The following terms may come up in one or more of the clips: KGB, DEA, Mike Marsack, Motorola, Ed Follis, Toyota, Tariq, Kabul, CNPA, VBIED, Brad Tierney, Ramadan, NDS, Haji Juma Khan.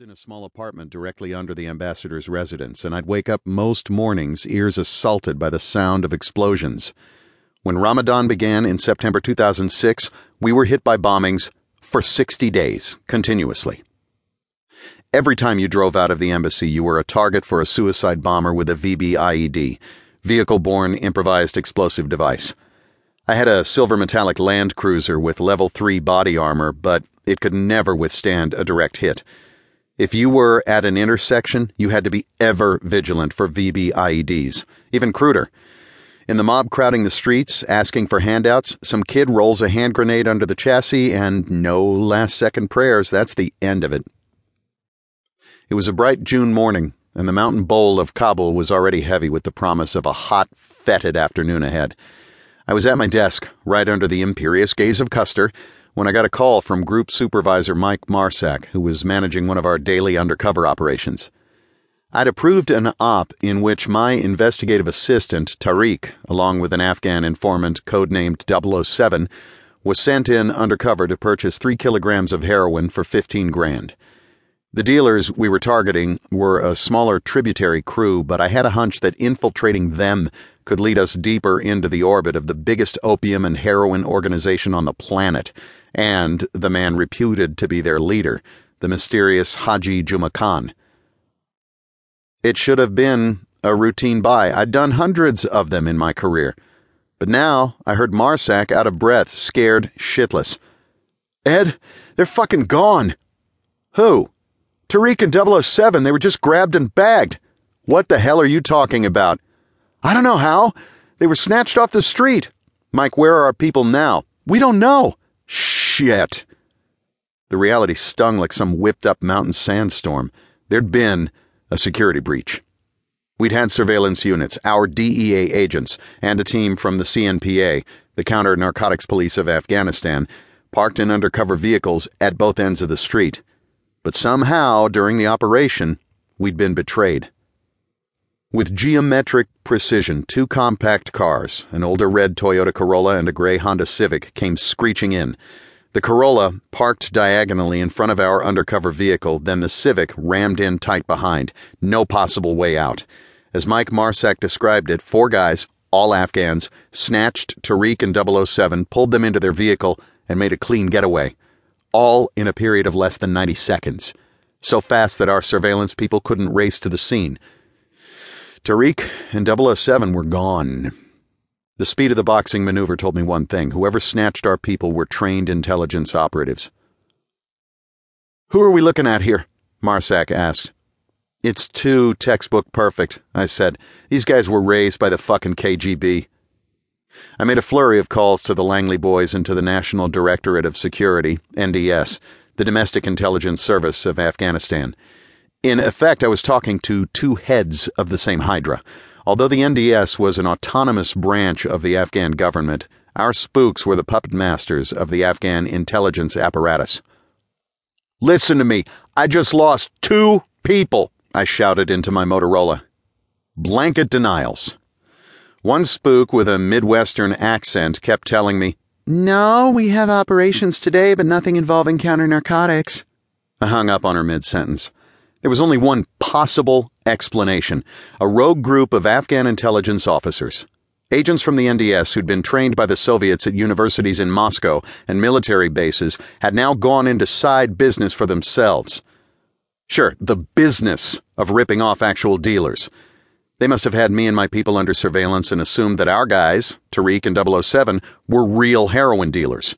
lived in a small apartment directly under the ambassador's residence, and I'd wake up most mornings, ears assaulted by the sound of explosions. When Ramadan began in September 2006, we were hit by bombings for 60 days, continuously. Every time you drove out of the embassy, you were a target for a suicide bomber with a VBIED, vehicle-borne improvised explosive device. I had a silver metallic Land Cruiser with level 3 body armor, but it could never withstand a direct hit. If you were at an intersection, you had to be ever vigilant for VBIEDs, even cruder. In the mob crowding the streets, asking for handouts, some kid rolls a hand grenade under the chassis, and no last-second prayers, that's the end of it. It was a bright June morning, and the mountain bowl of Kabul was already heavy with the promise of a hot, fetid afternoon ahead. I was at my desk, right under the imperious gaze of Custer, when I got a call from Group Supervisor Mike Marsack, who was managing one of our daily undercover operations. I'd approved an op in which my investigative assistant, Tariq, along with an Afghan informant codenamed 007, was sent in undercover to purchase 3 kilograms of heroin for $15,000. The dealers we were targeting were a smaller tributary crew, but I had a hunch that infiltrating them could lead us deeper into the orbit of the biggest opium and heroin organization on the planet, and the man reputed to be their leader, the mysterious Haji Juma Khan. It should have been a routine buy. I'd done hundreds of them in my career. But now I heard Marsack out of breath, scared shitless. "Ed, they're fucking gone." "Who?" "Tariq and 007, they were just grabbed and bagged." "What the hell are you talking about?" "I don't know how. They were snatched off the street." "Mike, where are our people now?" "We don't know." "Shit." The reality stung like some whipped-up mountain sandstorm. There'd been a security breach. We'd had surveillance units, our DEA agents, and a team from the CNPA, the Counter-Narcotics Police of Afghanistan, parked in undercover vehicles at both ends of the street. But somehow, during the operation, we'd been betrayed. With geometric precision, 2 compact cars, an older red Toyota Corolla and a gray Honda Civic, came screeching in. The Corolla parked diagonally in front of our undercover vehicle, then the Civic rammed in tight behind. No possible way out. As Mike Marsack described it, 4 guys, all Afghans, snatched Tariq and 007, pulled them into their vehicle, and made a clean getaway. All in a period of less than 90 seconds, so fast that our surveillance people couldn't race to the scene. Tariq and 007 were gone. The speed of the boxing maneuver told me one thing. Whoever snatched our people were trained intelligence operatives. "Who are we looking at here?" Marsack asked. "It's too textbook perfect," I said. "These guys were raised by the fucking KGB." I made a flurry of calls to the Langley boys and to the National Directorate of Security, NDS, the Domestic Intelligence Service of Afghanistan. In effect, I was talking to 2 heads of the same hydra. Although the NDS was an autonomous branch of the Afghan government, our spooks were the puppet masters of the Afghan intelligence apparatus. "Listen to me. I just lost 2 people, I shouted into my Motorola. Blanket denials. One spook with a Midwestern accent kept telling me, "No, we have operations today, but nothing involving counter-narcotics." I hung up on her mid-sentence. There was only one possible explanation. A rogue group of Afghan intelligence officers, agents from the NDS who'd been trained by the Soviets at universities in Moscow and military bases, had now gone into side business for themselves. Sure, the business of ripping off actual dealers. They must have had me and my people under surveillance and assumed that our guys, Tariq and 007, were real heroin dealers.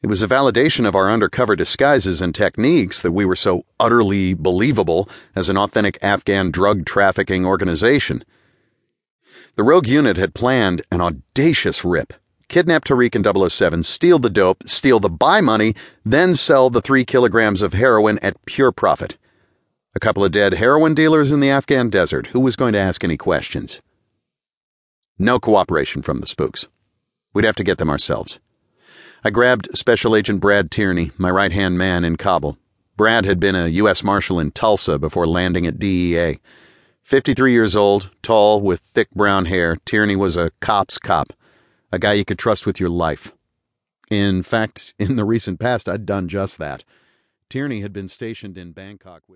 It was a validation of our undercover disguises and techniques that we were so utterly believable as an authentic Afghan drug trafficking organization. The rogue unit had planned an audacious rip. Kidnap Tariq and 007, steal the dope, steal the buy money, then sell the 3 kilograms of heroin at pure profit. A couple of dead heroin dealers in the Afghan desert. Who was going to ask any questions? No cooperation from the spooks. We'd have to get them ourselves. I grabbed Special Agent Brad Tierney, my right-hand man in Kabul. Brad had been a U.S. Marshal in Tulsa before landing at DEA. 53 years old, tall, with thick brown hair, Tierney was a cop's cop, a guy you could trust with your life. In fact, in the recent past, I'd done just that. Tierney had been stationed in Bangkok with